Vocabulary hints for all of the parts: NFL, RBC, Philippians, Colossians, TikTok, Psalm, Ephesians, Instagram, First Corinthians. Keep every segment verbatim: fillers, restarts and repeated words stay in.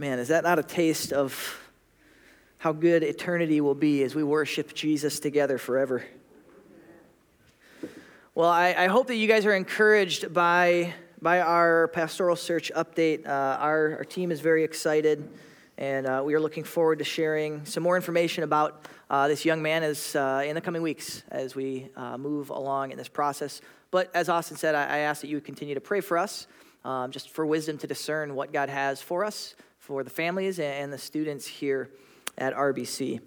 Man, is that not a taste of how good eternity will be as we worship Jesus together forever? Well, I, I hope that you guys are encouraged by by our pastoral search update. Uh, our, our team is very excited, and uh, we are looking forward to sharing some more information about uh, this young man as, uh, in the coming weeks as we uh, move along in this process. But as Austin said, I, I ask that you continue to pray for us, um, just for wisdom to discern what God has for us, for the families and the students here at R B C.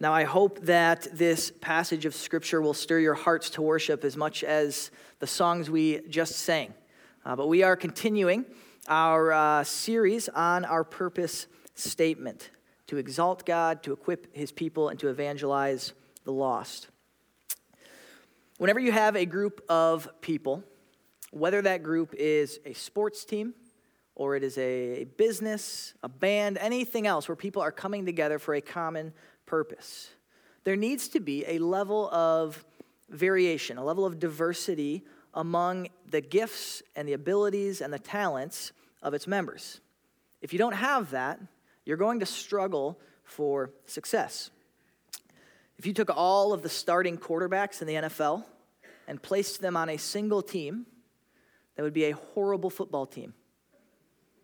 Now, I hope that this passage of Scripture will stir your hearts to worship as much as the songs we just sang. Uh, but we are continuing our uh, series on our purpose statement, to exalt God, to equip his people, and to evangelize the lost. Whenever you have a group of people, whether that group is a sports team, or it is a business, a band, anything else where people are coming together for a common purpose, there needs to be a level of variation, a level of diversity among the gifts and the abilities and the talents of its members. If you don't have that, you're going to struggle for success. If you took all of the starting quarterbacks in the N F L and placed them on a single team, that would be a horrible football team.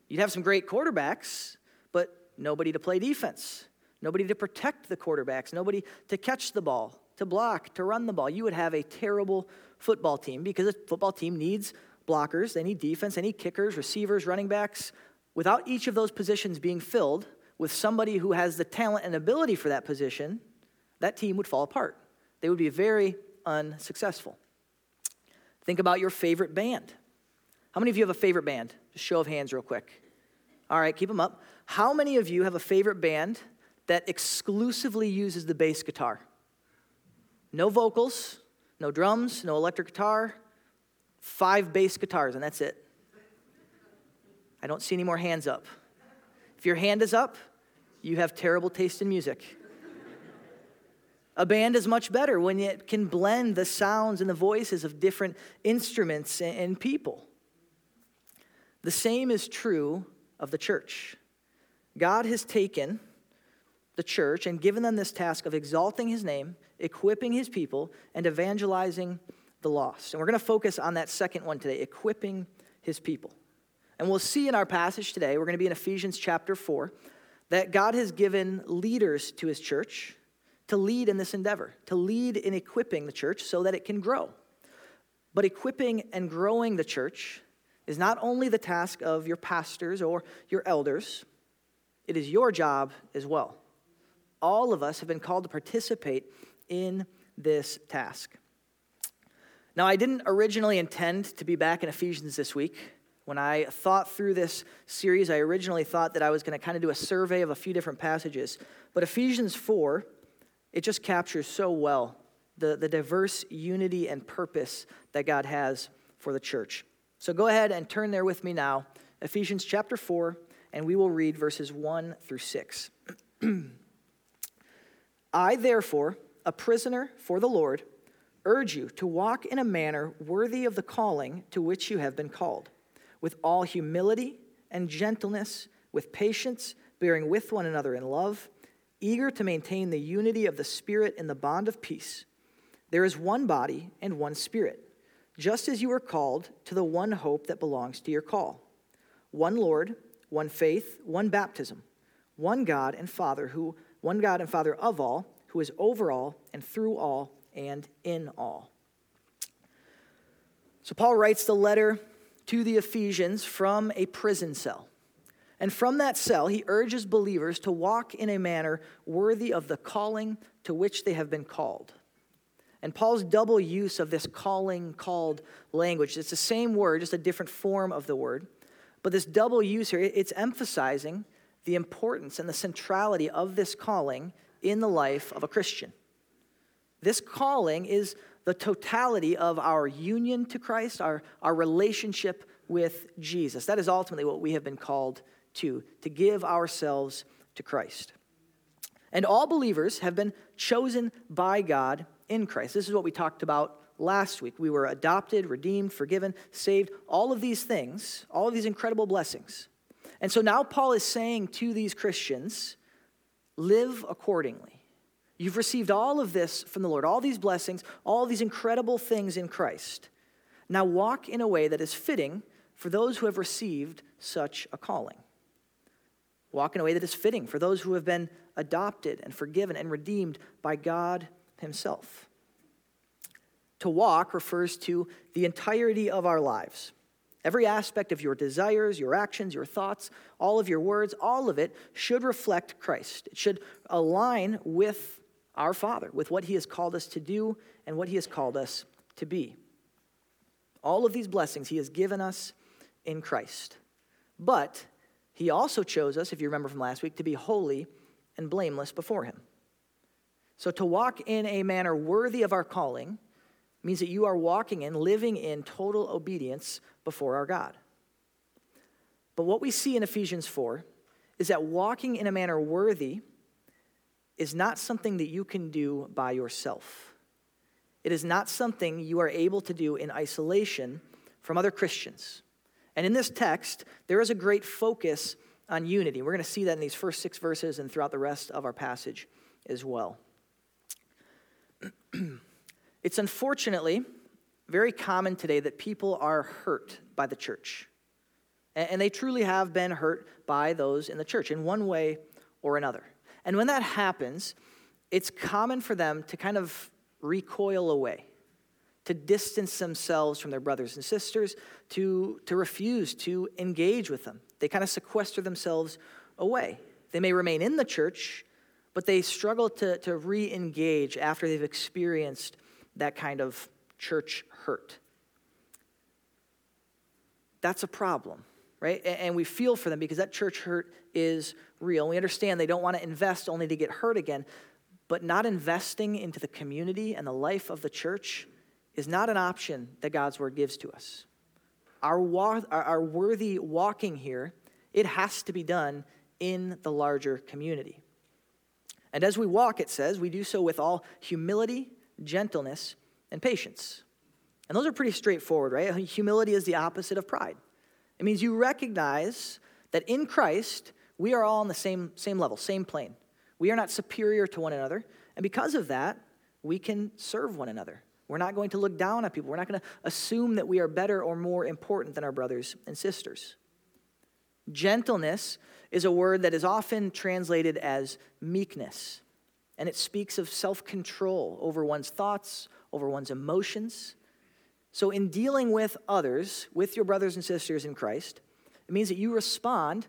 You'd have some great quarterbacks, but nobody to play defense. Nobody to protect the quarterbacks, nobody to catch the ball, to block, to run the ball. You would have a terrible football team because a football team needs blockers, they need defense, they need kickers, receivers, running backs. Without each of those positions being filled with somebody who has the talent and ability for that position, that team would fall apart. They would be very unsuccessful. Think about your favorite band. How many of you have a favorite band? Just show of hands real quick. All right, keep them up. How many of you have a favorite band that exclusively uses the bass guitar? No vocals, no drums, no electric guitar, five bass guitars, and that's it. I don't see any more hands up. If your hand is up, you have terrible taste in music. A band is much better when it can blend the sounds and the voices of different instruments and people. The same is true of the church. God has taken the church and given them this task of exalting his name, equipping his people, and evangelizing the lost. And we're going to focus on that second one today, equipping his people. And we'll see in our passage today, we're going to be in Ephesians chapter four, that God has given leaders to his church to lead in this endeavor, to lead in equipping the church so that it can grow. But equipping and growing the church is not only the task of your pastors or your elders, it is your job as well. All of us have been called to participate in this task. Now, I didn't originally intend to be back in Ephesians this week. When I thought through this series, I originally thought that I was going to kind of do a survey of a few different passages. But Ephesians four, it just captures so well the, the diverse unity and purpose that God has for the church. So go ahead and turn there with me now, Ephesians chapter four, and we will read verses one through six. I, therefore, a prisoner for the Lord, urge you to walk in a manner worthy of the calling to which you have been called, with all humility and gentleness, with patience, bearing with one another in love, eager to maintain the unity of the Spirit in the bond of peace. There is one body and one Spirit, just as you were called to the one hope that belongs to your call. One Lord, one faith, one baptism, one God and Father who One God and Father of all, who is over all and through all and in all. So Paul writes the letter to the Ephesians from a prison cell. And from that cell, he urges believers to walk in a manner worthy of the calling to which they have been called. And Paul's double use of this calling, called language, it's the same word, just a different form of the word. But this double use here, it's emphasizing the importance and the centrality of this calling in the life of a Christian. This calling is the totality of our union to Christ, our, our relationship with Jesus. That is ultimately what we have been called to, to give ourselves to Christ. And all believers have been chosen by God in Christ. This is what we talked about last week. We were adopted, redeemed, forgiven, saved, all of these things, all of these incredible blessings. And so now Paul is saying to these Christians, live accordingly. You've received all of this from the Lord, all these blessings, all these incredible things in Christ. Now walk in a way that is fitting for those who have received such a calling. Walk in a way that is fitting for those who have been adopted and forgiven and redeemed by God himself. To walk refers to the entirety of our lives. Every aspect of your desires, your actions, your thoughts, all of your words, all of it should reflect Christ. It should align with our Father, with what he has called us to do and what he has called us to be. All of these blessings he has given us in Christ. But he also chose us, if you remember from last week, to be holy and blameless before him. So to walk in a manner worthy of our calling means that you are walking in, living in total obedience before our God. But what we see in Ephesians four is that walking in a manner worthy is not something that you can do by yourself. It is not something you are able to do in isolation from other Christians. And in this text, there is a great focus on unity. We're going to see that in these first six verses and throughout the rest of our passage as well. It's unfortunately very common today that people are hurt by the church. And they truly have been hurt by those in the church in one way or another. And when that happens, it's common for them to kind of recoil away, to distance themselves from their brothers and sisters, to, to refuse to engage with them. They kind of sequester themselves away. They may remain in the church, but they struggle to, to re-engage after they've experienced that kind of church hurt. That's a problem, right? And we feel for them because that church hurt is real. We understand they don't want to invest only to get hurt again, but not investing into the community and the life of the church is not an option that God's word gives to us. Our, wa- our worthy walking here, it has to be done in the larger community. And as we walk, it says, we do so with all humility, gentleness, and patience. And those are pretty straightforward, right? Humility is the opposite of pride. It means you recognize that in Christ, we are all on the same, same level, same plane. We are not superior to one another. And because of that, we can serve one another. We're not going to look down on people. We're not going to assume that we are better or more important than our brothers and sisters. Gentleness is a word that is often translated as meekness, and it speaks of self-control over one's thoughts, over one's emotions. So in dealing with others, with your brothers and sisters in Christ, it means that you respond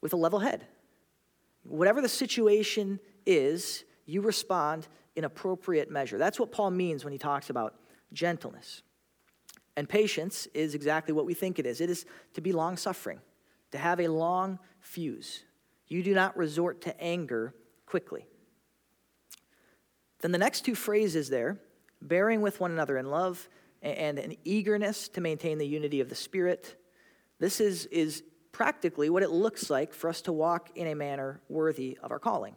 with a level head. Whatever the situation is, you respond in appropriate measure. That's what Paul means when he talks about gentleness. And patience is exactly what we think it is. It is to be long-suffering, to have a long fuse. You do not resort to anger quickly. Then the next two phrases there, bearing with one another in love and an eagerness to maintain the unity of the Spirit, this is, is practically what it looks like for us to walk in a manner worthy of our calling,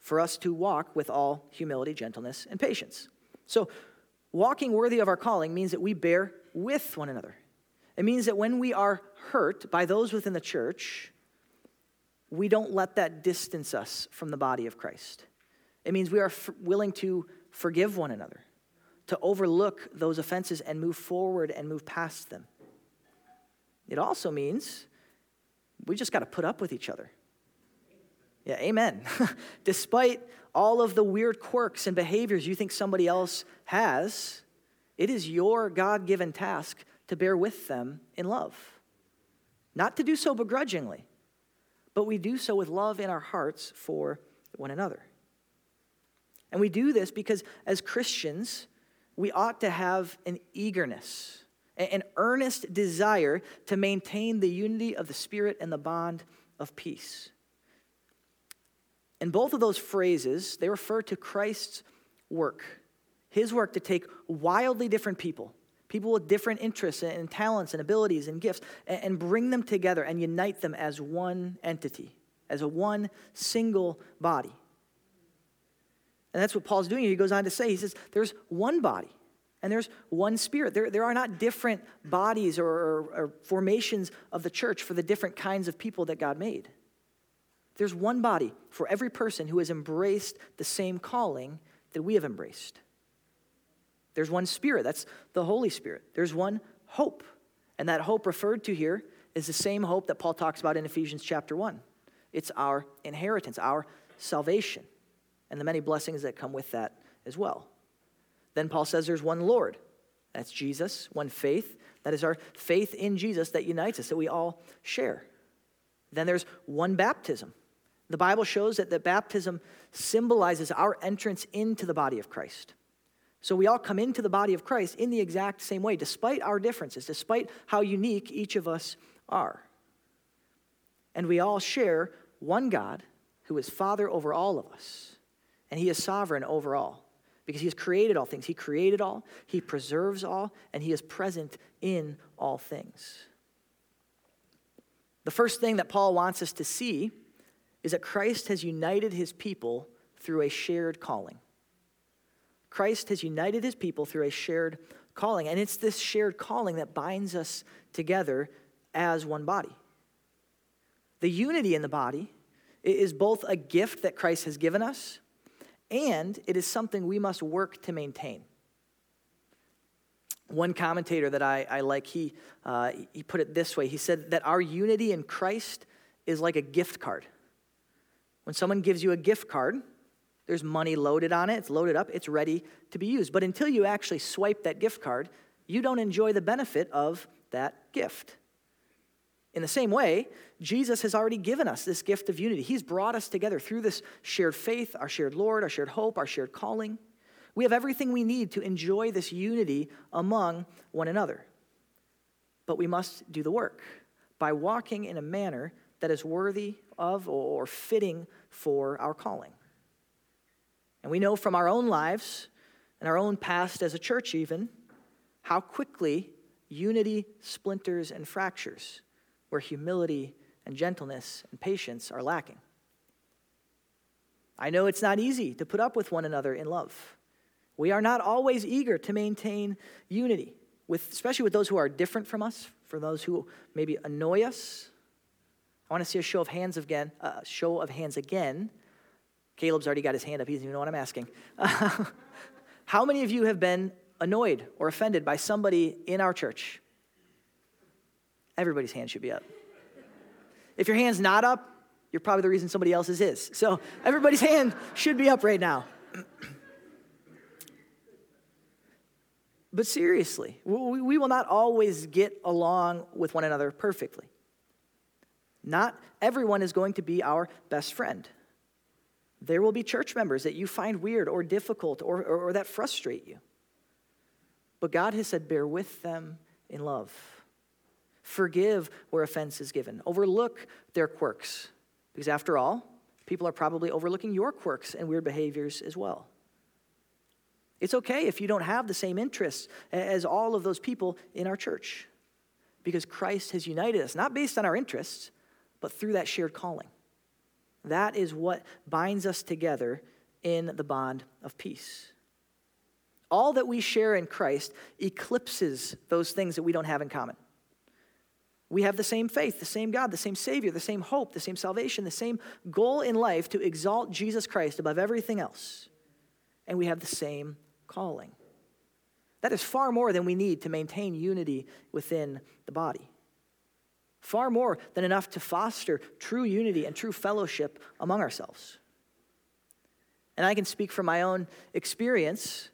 for us to walk with all humility, gentleness, and patience. So walking worthy of our calling means that we bear with one another. It means that when we are hurt by those within the church, we don't let that distance us from the body of Christ. It means we are f- willing to forgive one another, to overlook those offenses and move forward and move past them. It also means we just got to put up with each other. Yeah, amen. Despite all of the weird quirks and behaviors you think somebody else has, it is your God-given task to bear with them in love. Not to do so begrudgingly, but we do so with love in our hearts for one another. And we do this because as Christians, we ought to have an eagerness, an earnest desire to maintain the unity of the Spirit and the bond of peace. And both of those phrases, they refer to Christ's work, his work to take wildly different people, people with different interests and talents and abilities and gifts, and bring them together and unite them as one entity, as a one single body. And that's what Paul's doing here. He goes on to say, he says, there's one body And there's one spirit. There, there are not different bodies or, or, or formations of the church for the different kinds of people that God made. There's one body for every person who has embraced the same calling that we have embraced. There's one spirit. That's the Holy Spirit. There's one hope. And that hope referred to here is the same hope that Paul talks about in Ephesians chapter one. It's our inheritance, our salvation, and the many blessings that come with that as well. Then Paul says there's one Lord. That's Jesus. One faith. That is our faith in Jesus that unites us, that we all share. Then there's one baptism. The Bible shows that the baptism symbolizes our entrance into the body of Christ. So we all come into the body of Christ in the exact same way, despite our differences, despite how unique each of us are. And we all share one God who is Father over all of us. And he is sovereign over all, because he has created all things. He created all, he preserves all, and he is present in all things. The first thing that Paul wants us to see is that Christ has united his people through a shared calling. Christ has united his people through a shared calling, and it's this shared calling that binds us together as one body. The unity in the body is both a gift that Christ has given us, and it is something we must work to maintain. One commentator that I, I like, he, uh, he put it this way. He said that our unity in Christ is like a gift card. When someone gives you a gift card, there's money loaded on it. It's loaded up. It's ready to be used. But until you actually swipe that gift card, you don't enjoy the benefit of that gift. In the same way, Jesus has already given us this gift of unity. He's brought us together through this shared faith, our shared Lord, our shared hope, our shared calling. We have everything we need to enjoy this unity among one another. But we must do the work by walking in a manner that is worthy of or fitting for our calling. And we know from our own lives and our own past as a church even, how quickly unity splinters and fractures, where humility and gentleness and patience are lacking. I know it's not easy to put up with one another in love. We are not always eager to maintain unity, with, especially with those who are different from us, for those who maybe annoy us. I want to see a show of hands again. Uh, show of hands again. Caleb's already got his hand up. He doesn't even know what I'm asking. How many of you have been annoyed or offended by somebody in our church? Everybody's hand should be up. If your hand's not up, you're probably the reason somebody else's is. So everybody's hand should be up right now. But seriously, we will not always get along with one another perfectly. Not everyone is going to be our best friend. There will be church members that you find weird or difficult or, or, or that frustrate you. But God has said, bear with them in love. Forgive where offense is given. Overlook their quirks. Because after all, people are probably overlooking your quirks and weird behaviors as well. It's okay if you don't have the same interests as all of those people in our church. Because Christ has united us, not based on our interests, but through that shared calling. That is what binds us together in the bond of peace. All that we share in Christ eclipses those things that we don't have in common. We have the same faith, the same God, the same Savior, the same hope, the same salvation, the same goal in life to exalt Jesus Christ above everything else. And we have the same calling. That is far more than we need to maintain unity within the body. Far more than enough to foster true unity and true fellowship among ourselves. And I can speak from my own experience.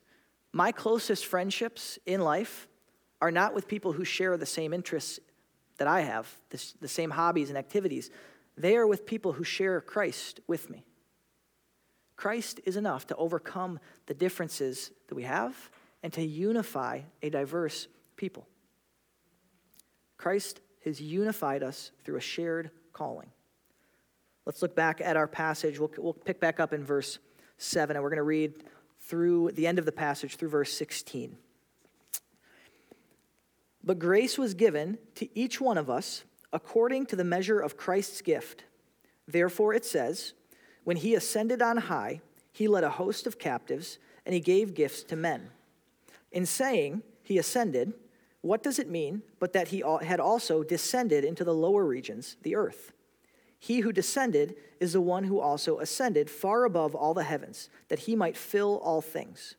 My closest friendships in life are not with people who share the same interests that I have, this, the same hobbies and activities. They are with people who share Christ with me. Christ is enough to overcome the differences that we have and to unify a diverse people. Christ has unified us through a shared calling. Let's look back at our passage. We'll, we'll pick back up in verse seven, and we're going to read through the end of the passage through verse sixteen. But grace was given to each one of us according to the measure of Christ's gift. Therefore it says, when he ascended on high, he led a host of captives, and he gave gifts to men. In saying he ascended, what does it mean but that he had also descended into the lower regions, the earth? He who descended is the one who also ascended far above all the heavens, that he might fill all things.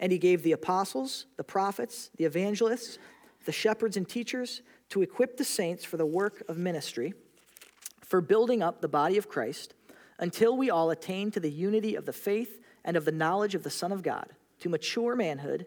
And he gave the apostles, the prophets, the evangelists, the shepherds and teachers to equip the saints for the work of ministry, for building up the body of Christ, until we all attain to the unity of the faith and of the knowledge of the Son of God, to mature manhood,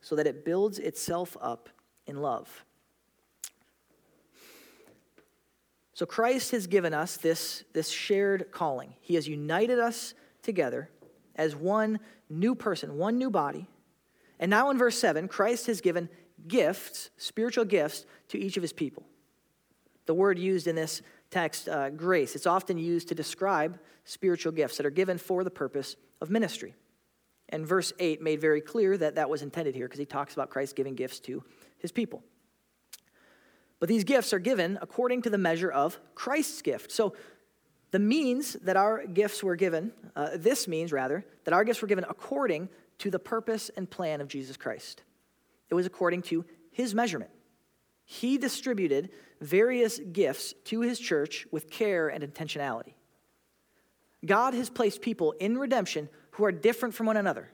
so that it builds itself up in love. So Christ has given us this, this shared calling. He has united us together as one new person, one new body. And now in verse seven, Christ has given gifts, spiritual gifts, to each of his people. The word used in this text, uh, grace, it's often used to describe spiritual gifts that are given for the purpose of ministry. And verse eight made very clear that that was intended here because he talks about Christ giving gifts to his people. But these gifts are given according to the measure of Christ's gift. So the means that our gifts were given, uh, this means rather, that our gifts were given according to the purpose and plan of Jesus Christ. It was according to his measurement. He distributed various gifts to his church with care and intentionality. God has placed people in redemption who are different from one another.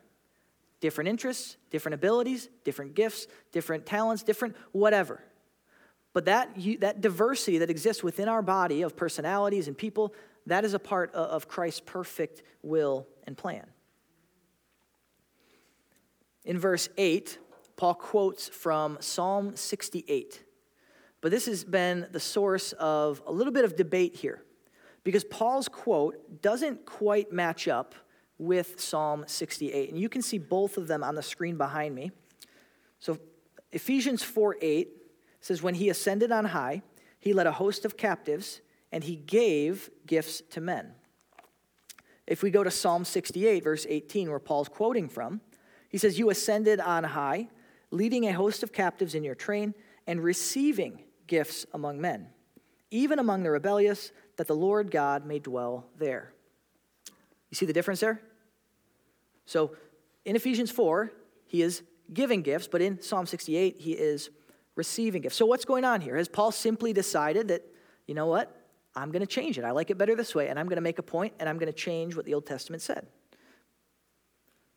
Different interests, different abilities, different gifts, different talents, different whatever. But that that diversity that exists within our body of personalities and people, that is a part of Christ's perfect will and plan. In verse eight, Paul quotes from Psalm sixty-eight. But this has been the source of a little bit of debate here, because Paul's quote doesn't quite match up with Psalm sixty-eight. And you can see both of them on the screen behind me. So Ephesians four eight says, when he ascended on high, he led a host of captives, and he gave gifts to men. If we go to Psalm sixty-eight, verse eighteen, where Paul's quoting from, he says, you ascended on high, leading a host of captives in your train, and receiving gifts among men, even among the rebellious, that the Lord God may dwell there. You see the difference there? So in Ephesians four, he is giving gifts, but in Psalm sixty-eight, he is receiving gifts. So what's going on here? Has Paul simply decided that, you know what, I'm going to change it. I like it better this way, and I'm going to make a point, and I'm going to change what the Old Testament said?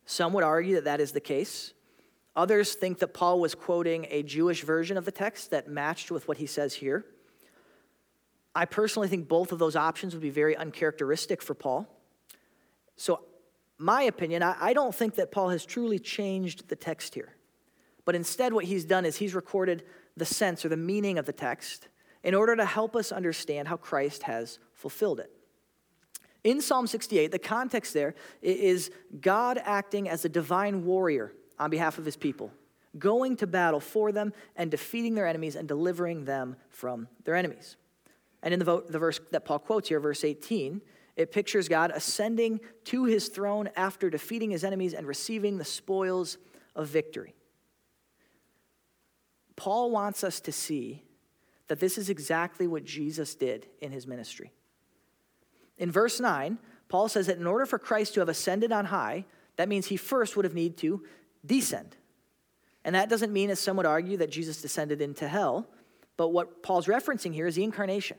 Some would argue that that is the case. Others think that Paul was quoting a Jewish version of the text that matched with what he says here. I personally think both of those options would be very uncharacteristic for Paul. So my opinion, I, I don't think that Paul has truly changed the text here. But instead what he's done is he's recorded the sense or the meaning of the text in order to help us understand how Christ has fulfilled it. In Psalm sixty-eight, the context there is God acting as a divine warrior on behalf of his people, going to battle for them and defeating their enemies and delivering them from their enemies. And in the, vo- the verse that Paul quotes here, verse eighteen, it pictures God ascending to his throne after defeating his enemies and receiving the spoils of victory. Paul wants us to see that this is exactly what Jesus did in his ministry. In verse nine, Paul says that in order for Christ to have ascended on high, that means he first would have need to descend. And that doesn't mean, as some would argue, that Jesus descended into hell, but what Paul's referencing here is the incarnation.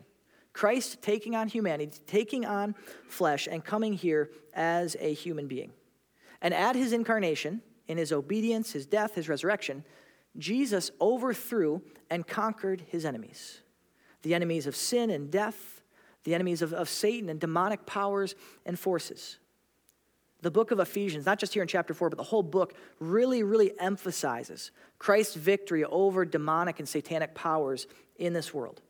Christ taking on humanity, taking on flesh, and coming here as a human being. And at his incarnation, in his obedience, his death, his resurrection, Jesus overthrew and conquered his enemies, the enemies of sin and death, the enemies of, of Satan and demonic powers and forces. The book of Ephesians, not just here in chapter four, but the whole book really, really emphasizes Christ's victory over demonic and satanic powers in this world.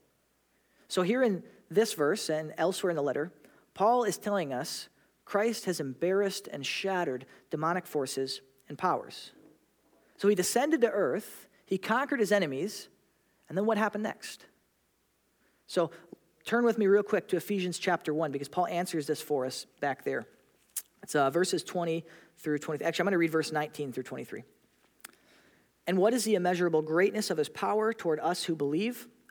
So here in this verse and elsewhere in the letter, Paul is telling us Christ has embarrassed and shattered demonic forces and powers. So he descended to earth, he conquered his enemies, and then what happened next? So turn with me real quick to Ephesians chapter one, because Paul answers this for us back there. It's uh, verses twenty through twenty-three. Actually, I'm going to read verse nineteen through twenty-three. And what is the immeasurable greatness of his power toward us who believe,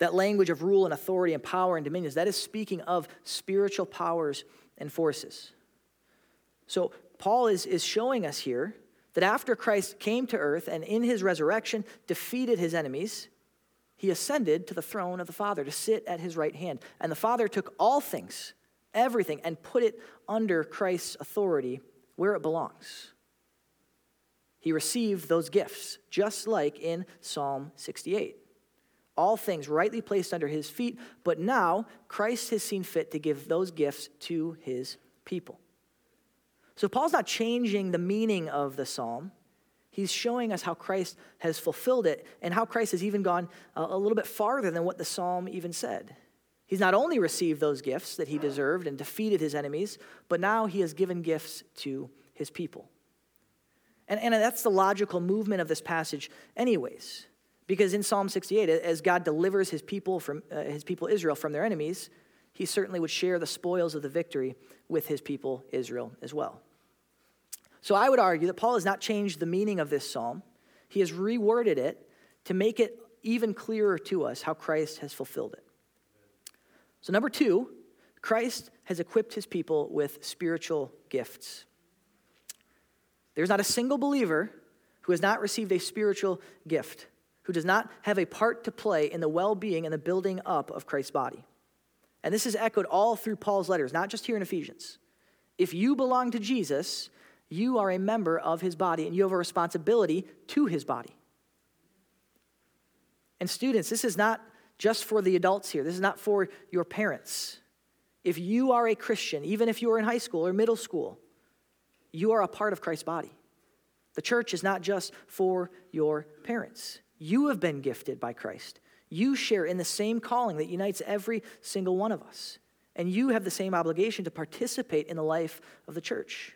That language of rule and authority and power and dominions, that is speaking of spiritual powers and forces. So Paul is, is showing us here that after Christ came to earth and in his resurrection defeated his enemies, he ascended to the throne of the Father to sit at his right hand. And the Father took all things, everything, and put it under Christ's authority where it belongs. He received those gifts, just like in Psalm sixty-eight. All things rightly placed under his feet, but now Christ has seen fit to give those gifts to his people. So Paul's not changing the meaning of the psalm. He's showing us how Christ has fulfilled it and how Christ has even gone a little bit farther than what the psalm even said. He's not only received those gifts that he deserved and defeated his enemies, but now he has given gifts to his people. And, and that's the logical movement of this passage anyways. Because in Psalm sixty-eight, as God delivers his people from uh, his people Israel from their enemies, he certainly would share the spoils of the victory with his people Israel as well. So I would argue that Paul has not changed the meaning of this psalm. He has reworded it to make it even clearer to us how Christ has fulfilled it. So number two, Christ has equipped his people with spiritual gifts. There's not a single believer who has not received a spiritual gift, who does not have a part to play in the well-being and the building up of Christ's body. And this is echoed all through Paul's letters, not just here in Ephesians. If you belong to Jesus, you are a member of his body, and you have a responsibility to his body. And students, this is not just for the adults here. This is not for your parents. If you are a Christian, even if you are in high school or middle school, you are a part of Christ's body. The church is not just for your parents. You have been gifted by Christ. You share in the same calling that unites every single one of us. And you have the same obligation to participate in the life of the church.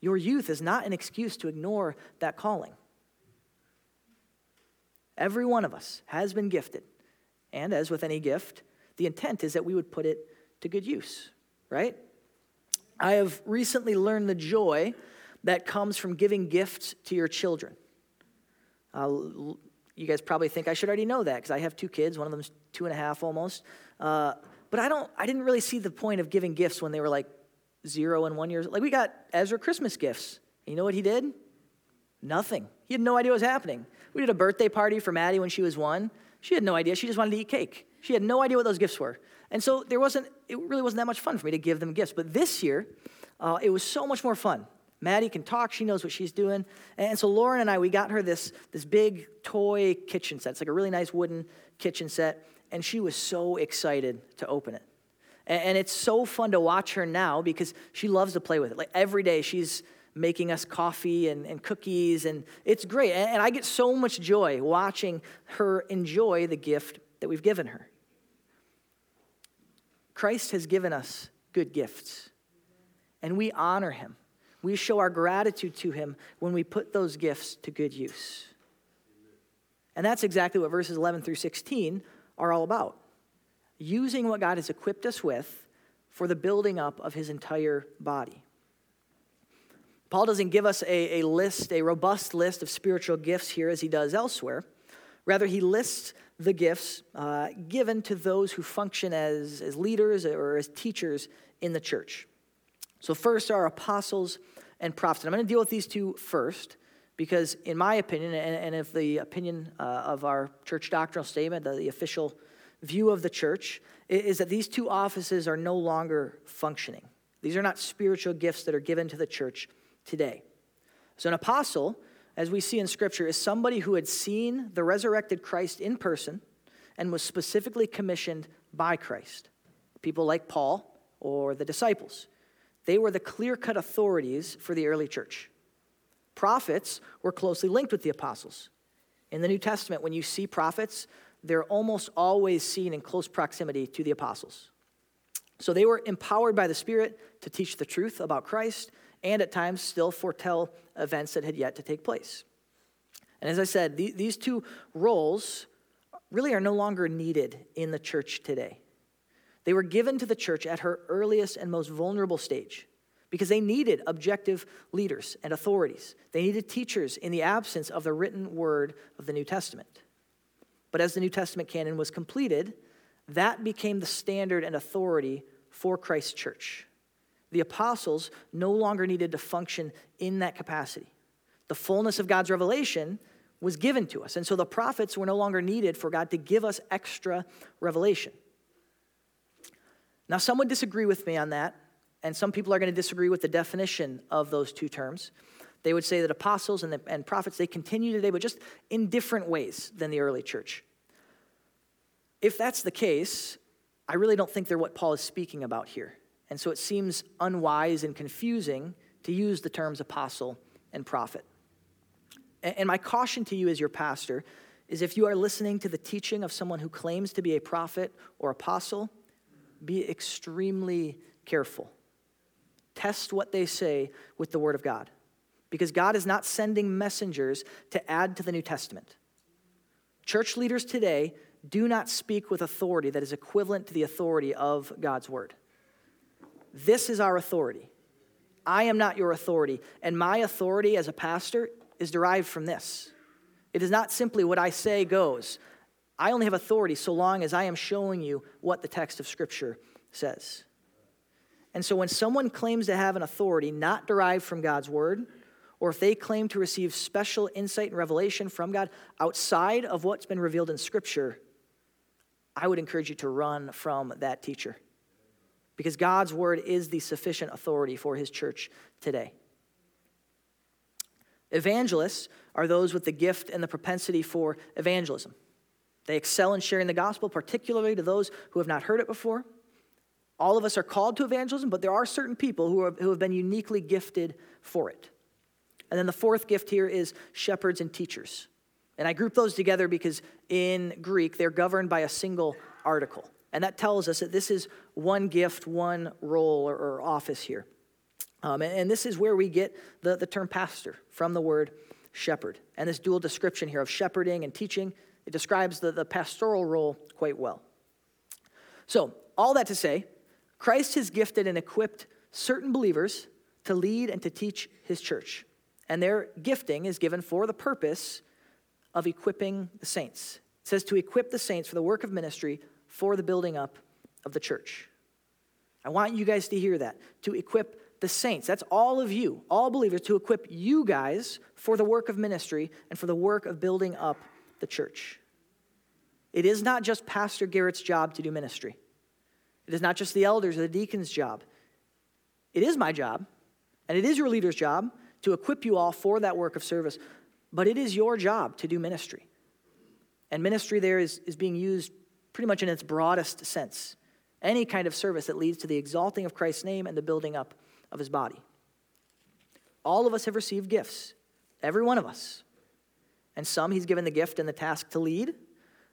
Your youth is not an excuse to ignore that calling. Every one of us has been gifted. And as with any gift, the intent is that we would put it to good use, right? I have recently learned the joy that comes from giving gifts to your children. Uh, you guys probably think I should already know that because I have two kids. One of them's two and a half almost. Uh, but I don't. I didn't really see the point of giving gifts when they were like zero and one years. Like we got Ezra Christmas gifts. And you know what he did? Nothing. He had no idea what was happening. We did a birthday party for Maddie when she was one. She had no idea. She just wanted to eat cake. She had no idea what those gifts were. And so there wasn't. It really wasn't that much fun for me to give them gifts. But this year, uh, it was so much more fun. Maddie can talk. She knows what she's doing. And so Lauren and I, we got her this, this big toy kitchen set. It's like a really nice wooden kitchen set. And she was so excited to open it. And, and it's so fun to watch her now because she loves to play with it. Like every day she's making us coffee and, and cookies. And it's great. And, and I get so much joy watching her enjoy the gift that we've given her. Christ has given us good gifts. And we honor him. We show our gratitude to him when we put those gifts to good use. And that's exactly what verses eleven through sixteen are all about. Using what God has equipped us with for the building up of his entire body. Paul doesn't give us a, a list, a robust list of spiritual gifts here as he does elsewhere. Rather, he lists the gifts uh, given to those who function as, as leaders or as teachers in the church. So first are apostles and prophets. And I'm going to deal with these two first because in my opinion, and, and if the opinion uh, of our church doctrinal statement, the, the official view of the church, is that these two offices are no longer functioning. These are not spiritual gifts that are given to the church today. So an apostle as we see in Scripture, is somebody who had seen the resurrected Christ in person and was specifically commissioned by Christ. People like Paul or the disciples. They were the clear-cut authorities for the early church. Prophets were closely linked with the apostles. In the New Testament, when you see prophets, they're almost always seen in close proximity to the apostles. So they were empowered by the Spirit to teach the truth about Christ and at times still foretell events that had yet to take place. And as I said, th- these two roles really are no longer needed in the church today. They were given to the church at her earliest and most vulnerable stage because they needed objective leaders and authorities. They needed teachers in the absence of the written word of the New Testament. But as the New Testament canon was completed, that became the standard and authority for Christ's church. The apostles no longer needed to function in that capacity. The fullness of God's revelation was given to us, and so the prophets were no longer needed for God to give us extra revelation. Now, some would disagree with me on that, and some people are going to disagree with the definition of those two terms. They would say that apostles and, the, and prophets, they continue today, but just in different ways than the early church. If that's the case, I really don't think they're what Paul is speaking about here. And so it seems unwise and confusing to use the terms apostle and prophet. And, and my caution to you as your pastor is if you are listening to the teaching of someone who claims to be a prophet or apostle, be extremely careful. Test what they say with the word of God, because God is not sending messengers to add to the New Testament. Church leaders today do not speak with authority that is equivalent to the authority of God's word. This is our authority. I am not your authority, and my authority as a pastor is derived from this. It is not simply what I say goes. I only have authority so long as I am showing you what the text of Scripture says. And so when someone claims to have an authority not derived from God's word, or if they claim to receive special insight and revelation from God outside of what's been revealed in Scripture, I would encourage you to run from that teacher, because God's word is the sufficient authority for his church today. Evangelists are those with the gift and the propensity for evangelism. They excel in sharing the gospel, particularly to those who have not heard it before. All of us are called to evangelism, but there are certain people who, are, who have been uniquely gifted for it. And then the fourth gift here is shepherds and teachers. And I group those together because in Greek, they're governed by a single article. And that tells us that this is one gift, one role or, or office here. Um, and, and this is where we get the, the term pastor from the word shepherd. And this dual description here of shepherding and teaching, it describes the, the pastoral role quite well. So, all that to say, Christ has gifted and equipped certain believers to lead and to teach his church. And their gifting is given for the purpose of equipping the saints. It says to equip the saints for the work of ministry for the building up of the church. I want you guys to hear that. To equip the saints. That's all of you, all believers, to equip you guys for the work of ministry and for the work of building up the church. It is not just Pastor Garrett's job to do ministry. It is not just the elders or the deacons' job. It is my job, and it is your leader's job to equip you all for that work of service, but it is your job to do ministry. And ministry there is, is being used pretty much in its broadest sense. Any kind of service that leads to the exalting of Christ's name and the building up of his body. All of us have received gifts, every one of us. And some he's given the gift and the task to lead,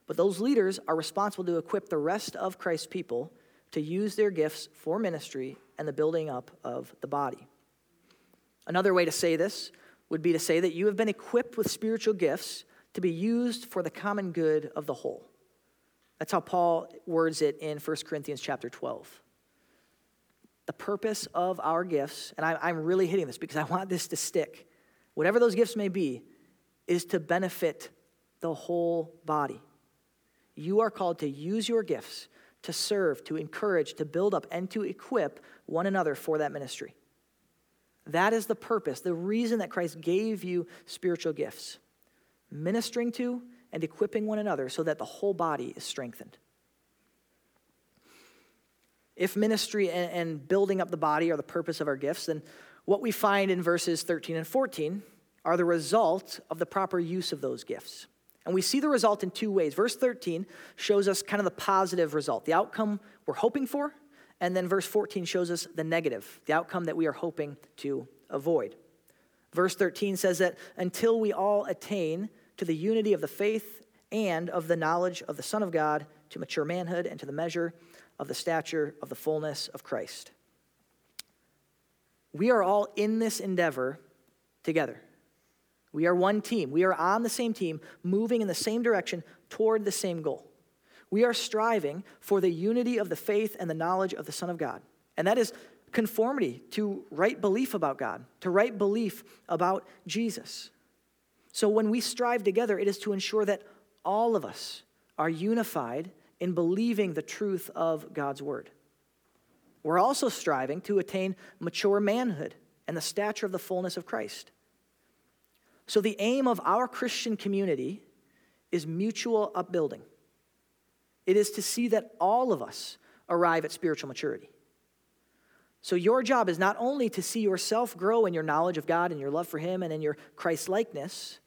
but those leaders are responsible to equip the rest of Christ's people to use their gifts for ministry and the building up of the body. Another way to say this would be to say that you have been equipped with spiritual gifts to be used for the common good of the whole. That's how Paul words it in First Corinthians chapter twelve. The purpose of our gifts, and I, I'm really hitting this because I want this to stick, whatever those gifts may be, is to benefit the whole body. You are called to use your gifts to serve, to encourage, to build up, and to equip one another for that ministry. That is the purpose, the reason that Christ gave you spiritual gifts. Ministering to and equipping one another so that the whole body is strengthened. If ministry and, and building up the body are the purpose of our gifts, then what we find in verses thirteen and fourteen are the result of the proper use of those gifts. And we see the result in two ways. Verse thirteen shows us kind of the positive result, the outcome we're hoping for. And then verse fourteen shows us the negative, the outcome that we are hoping to avoid. Verse thirteen says that until we all attain to the unity of the faith and of the knowledge of the Son of God, to mature manhood and to the measure of the stature of the fullness of Christ. We are all in this endeavor together. We are one team. We are on the same team, moving in the same direction toward the same goal. We are striving for the unity of the faith and the knowledge of the Son of God. And that is conformity to right belief about God, to right belief about Jesus. So when we strive together, it is to ensure that all of us are unified in believing the truth of God's word. We're also striving to attain mature manhood and the stature of the fullness of Christ. So the aim of our Christian community is mutual upbuilding. It is to see that all of us arrive at spiritual maturity. So your job is not only to see yourself grow in your knowledge of God and your love for him and in your Christ-likeness,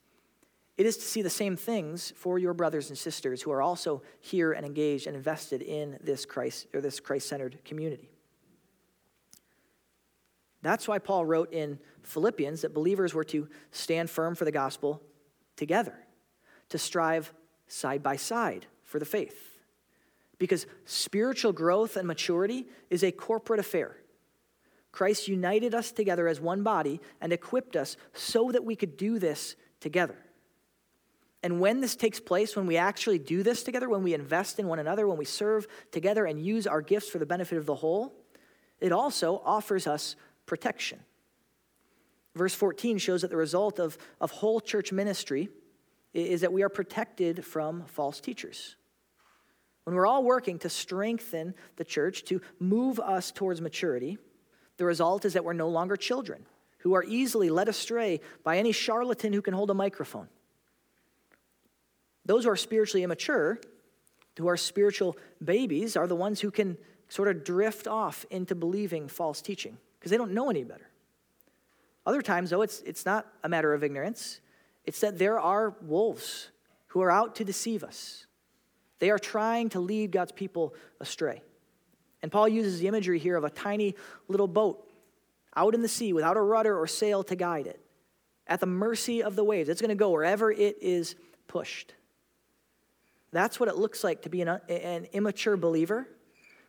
it is to see the same things for your brothers and sisters who are also here and engaged and invested in this Christ or this Christ-centered community. That's why Paul wrote in Philippians that believers were to stand firm for the gospel together, to strive side by side for the faith. Because spiritual growth and maturity is a corporate affair. Christ united us together as one body and equipped us so that we could do this together. And when this takes place, when we actually do this together, when we invest in one another, when we serve together and use our gifts for the benefit of the whole, it also offers us protection. Verse fourteen shows that the result of, of whole church ministry is that we are protected from false teachers. When we're all working to strengthen the church, to move us towards maturity, the result is that we're no longer children who are easily led astray by any charlatan who can hold a microphone. Those who are spiritually immature, who are spiritual babies, are the ones who can sort of drift off into believing false teaching because they don't know any better. Other times, though, it's, it's not a matter of ignorance. It's that there are wolves who are out to deceive us. They are trying to lead God's people astray. And Paul uses the imagery here of a tiny little boat out in the sea without a rudder or sail to guide it, at the mercy of the waves. It's going to go wherever it is pushed. That's what it looks like to be an, an immature believer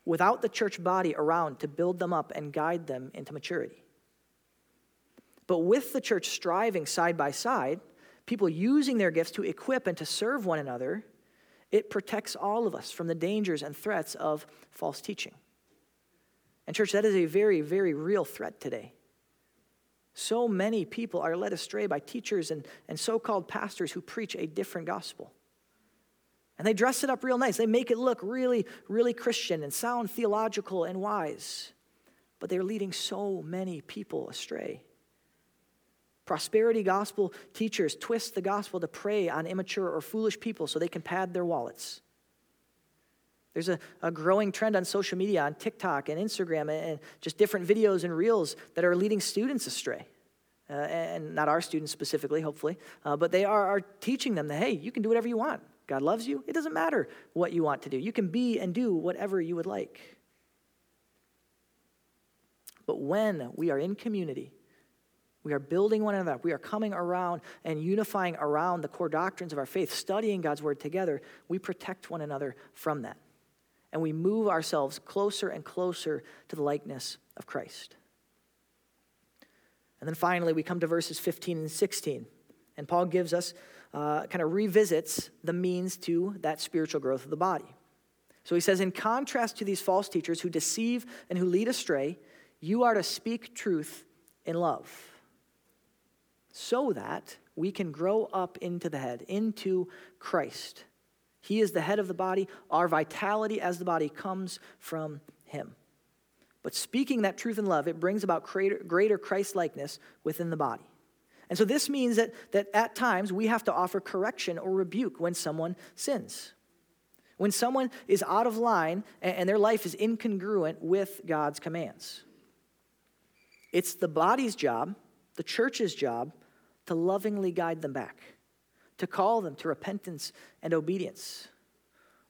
without the church body around to build them up and guide them into maturity. But with the church striving side by side, people using their gifts to equip and to serve one another, it protects all of us from the dangers and threats of false teaching. And church, that is a very, very real threat today. So many people are led astray by teachers and, and so-called pastors who preach a different gospel. And they dress it up real nice. They make it look really, really Christian and sound theological and wise. But they're leading so many people astray. Prosperity gospel teachers twist the gospel to prey on immature or foolish people so they can pad their wallets. There's a, a growing trend on social media, on TikTok and Instagram, and just different videos and reels that are leading students astray. Uh, and not our students specifically, hopefully, uh, but they are, are teaching them that, hey, you can do whatever you want. God loves you. It doesn't matter what you want to do. You can be and do whatever you would like. But when we are in community, we are building one another up. We are coming around and unifying around the core doctrines of our faith, studying God's word together. We protect one another from that. And we move ourselves closer and closer to the likeness of Christ. And then finally, we come to verses fifteen and sixteen. And Paul gives us, uh, kind of revisits the means to that spiritual growth of the body. So he says, in contrast to these false teachers who deceive and who lead astray, you are to speak truth in love, so that we can grow up into the head, into Christ. He is the head of the body. Our vitality as the body comes from him. But speaking that truth in love, it brings about greater, greater Christ-likeness within the body. And so this means that, that at times we have to offer correction or rebuke when someone sins. When someone is out of line and, and their life is incongruent with God's commands. It's the body's job, the church's job, to lovingly guide them back, to call them to repentance and obedience.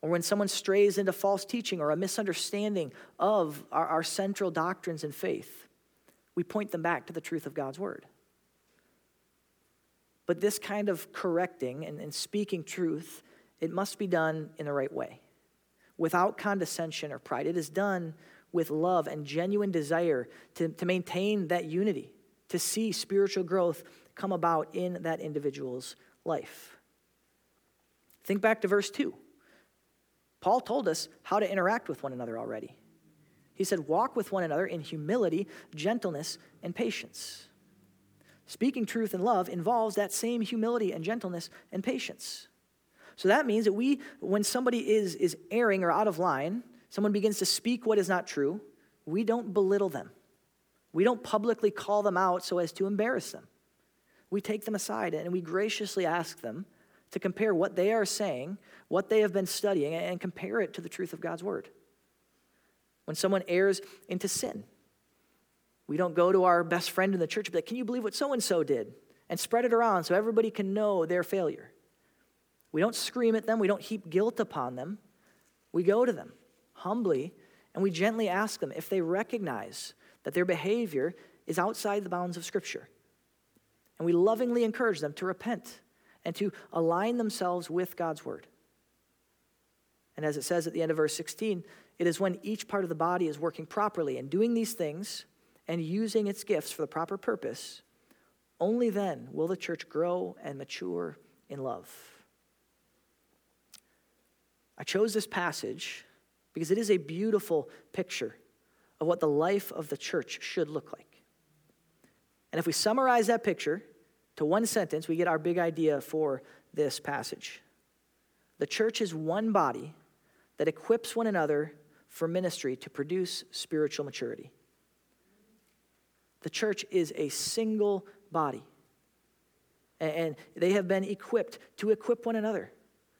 Or when someone strays into false teaching or a misunderstanding of our, our central doctrines and faith, we point them back to the truth of God's word. But this kind of correcting and, and speaking truth, it must be done in the right way, without condescension or pride. It is done with love and genuine desire to, to maintain that unity, to see spiritual growth come about in that individual's life. Think back to verse two. Paul told us how to interact with one another already. He said, walk with one another in humility, gentleness, and patience. Speaking truth in love involves that same humility and gentleness and patience. So that means that we, when somebody is, is erring or out of line, someone begins to speak what is not true, we don't belittle them. We don't publicly call them out so as to embarrass them. We take them aside and we graciously ask them to compare what they are saying, what they have been studying, and compare it to the truth of God's word. When someone errs into sin, we don't go to our best friend in the church and be like, can you believe what so-and-so did? And spread it around so everybody can know their failure. We don't scream at them. We don't heap guilt upon them. We go to them humbly, and we gently ask them if they recognize that their behavior is outside the bounds of Scripture. And we lovingly encourage them to repent and to align themselves with God's word. And as it says at the end of verse sixteen, it is when each part of the body is working properly and doing these things and using its gifts for the proper purpose, only then will the church grow and mature in love. I chose this passage because it is a beautiful picture of what the life of the church should look like. And if we summarize that picture to one sentence, we get our big idea for this passage. The church is one body that equips one another for ministry to produce spiritual maturity. The church is a single body, and they have been equipped to equip one another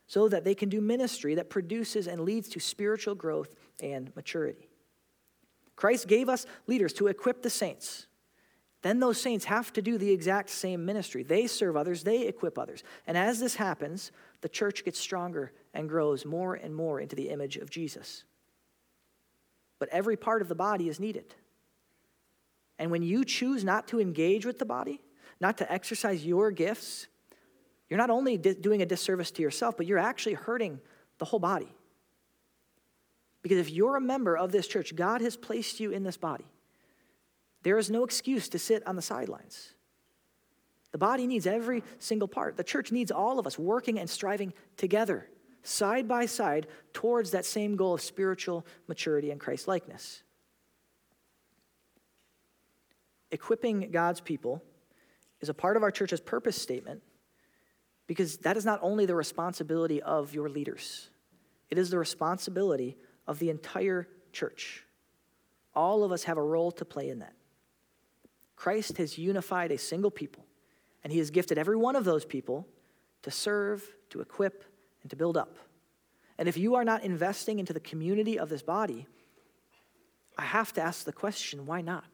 so that they can do ministry that produces and leads to spiritual growth and maturity. Christ gave us leaders to equip the saints. Then those saints have to do the exact same ministry. They serve others, they equip others. And as this happens, the church gets stronger and grows more and more into the image of Jesus. But every part of the body is needed. And when you choose not to engage with the body, not to exercise your gifts, you're not only di- doing a disservice to yourself, but you're actually hurting the whole body. Because if you're a member of this church, God has placed you in this body. There is no excuse to sit on the sidelines. The body needs every single part. The church needs all of us working and striving together, side by side, towards that same goal of spiritual maturity and Christ-likeness. Equipping God's people is a part of our church's purpose statement because that is not only the responsibility of your leaders. It is the responsibility of the entire church. All of us have a role to play in that. Christ has unified a single people, and he has gifted every one of those people to serve, to equip, and to build up. And if you are not investing into the community of this body, I have to ask the question, why not?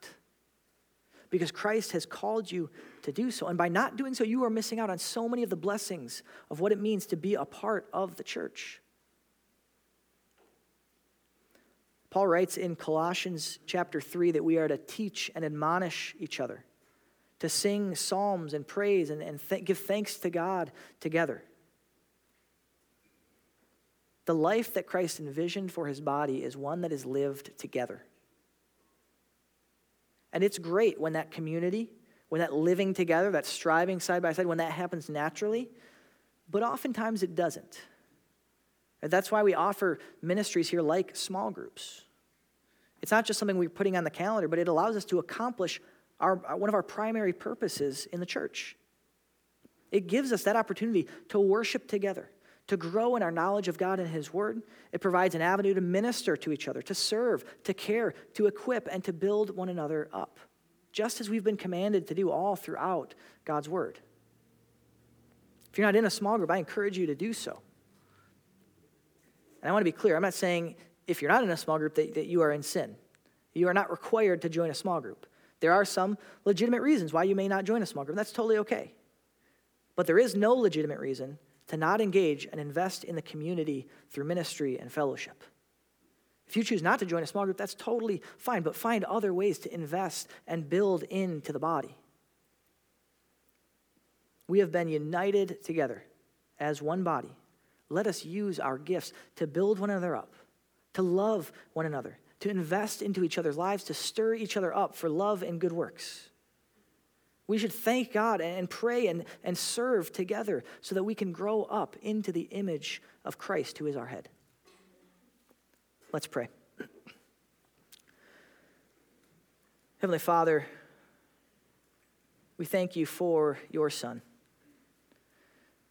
Because Christ has called you to do so. And by not doing so, you are missing out on so many of the blessings of what it means to be a part of the church. Paul writes in Colossians chapter three that we are to teach and admonish each other, to sing psalms and praise and, and th- give thanks to God together. The life that Christ envisioned for his body is one that is lived together. And it's great when that community, when that living together, that striving side by side, when that happens naturally, but oftentimes it doesn't. And that's why we offer ministries here like small groups. It's not just something we're putting on the calendar, but it allows us to accomplish our, one of our primary purposes in the church. It gives us that opportunity to worship together, to grow in our knowledge of God and his word. It provides an avenue to minister to each other, to serve, to care, to equip, and to build one another up, just as we've been commanded to do all throughout God's word. If you're not in a small group, I encourage you to do so. And I want to be clear, I'm not saying if you're not in a small group that, that you are in sin. You are not required to join a small group. There are some legitimate reasons why you may not join a small group. That's totally okay. But there is no legitimate reason to not engage and invest in the community through ministry and fellowship. If you choose not to join a small group, that's totally fine, but find other ways to invest and build into the body. We have been united together as one body. Let us use our gifts to build one another up, to love one another, to invest into each other's lives, to stir each other up for love and good works. We should thank God and pray and, and serve together so that we can grow up into the image of Christ, who is our head. Let's pray. Heavenly Father, we thank you for your Son.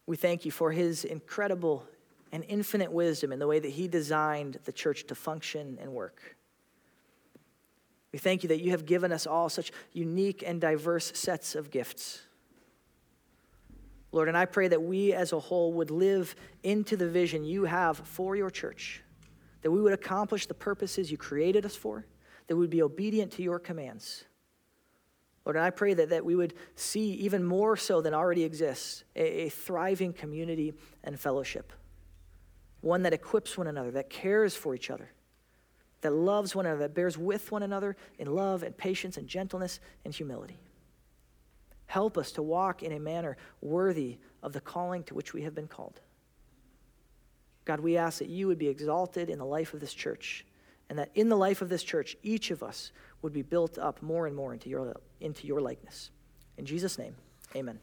We thank you for his incredible and infinite wisdom in the way that he designed the church to function and work. We thank you that you have given us all such unique and diverse sets of gifts. Lord, and I pray that we as a whole would live into the vision you have for your church, that we would accomplish the purposes you created us for, that we would be obedient to your commands. Lord, and I pray that, that we would see, even more so than already exists, a, a thriving community and fellowship, one that equips one another, that cares for each other, that loves one another, that bears with one another in love and patience and gentleness and humility. Help us to walk in a manner worthy of the calling to which we have been called. God, we ask that you would be exalted in the life of this church, and that in the life of this church, each of us would be built up more and more into your, into your likeness. In Jesus' name, amen.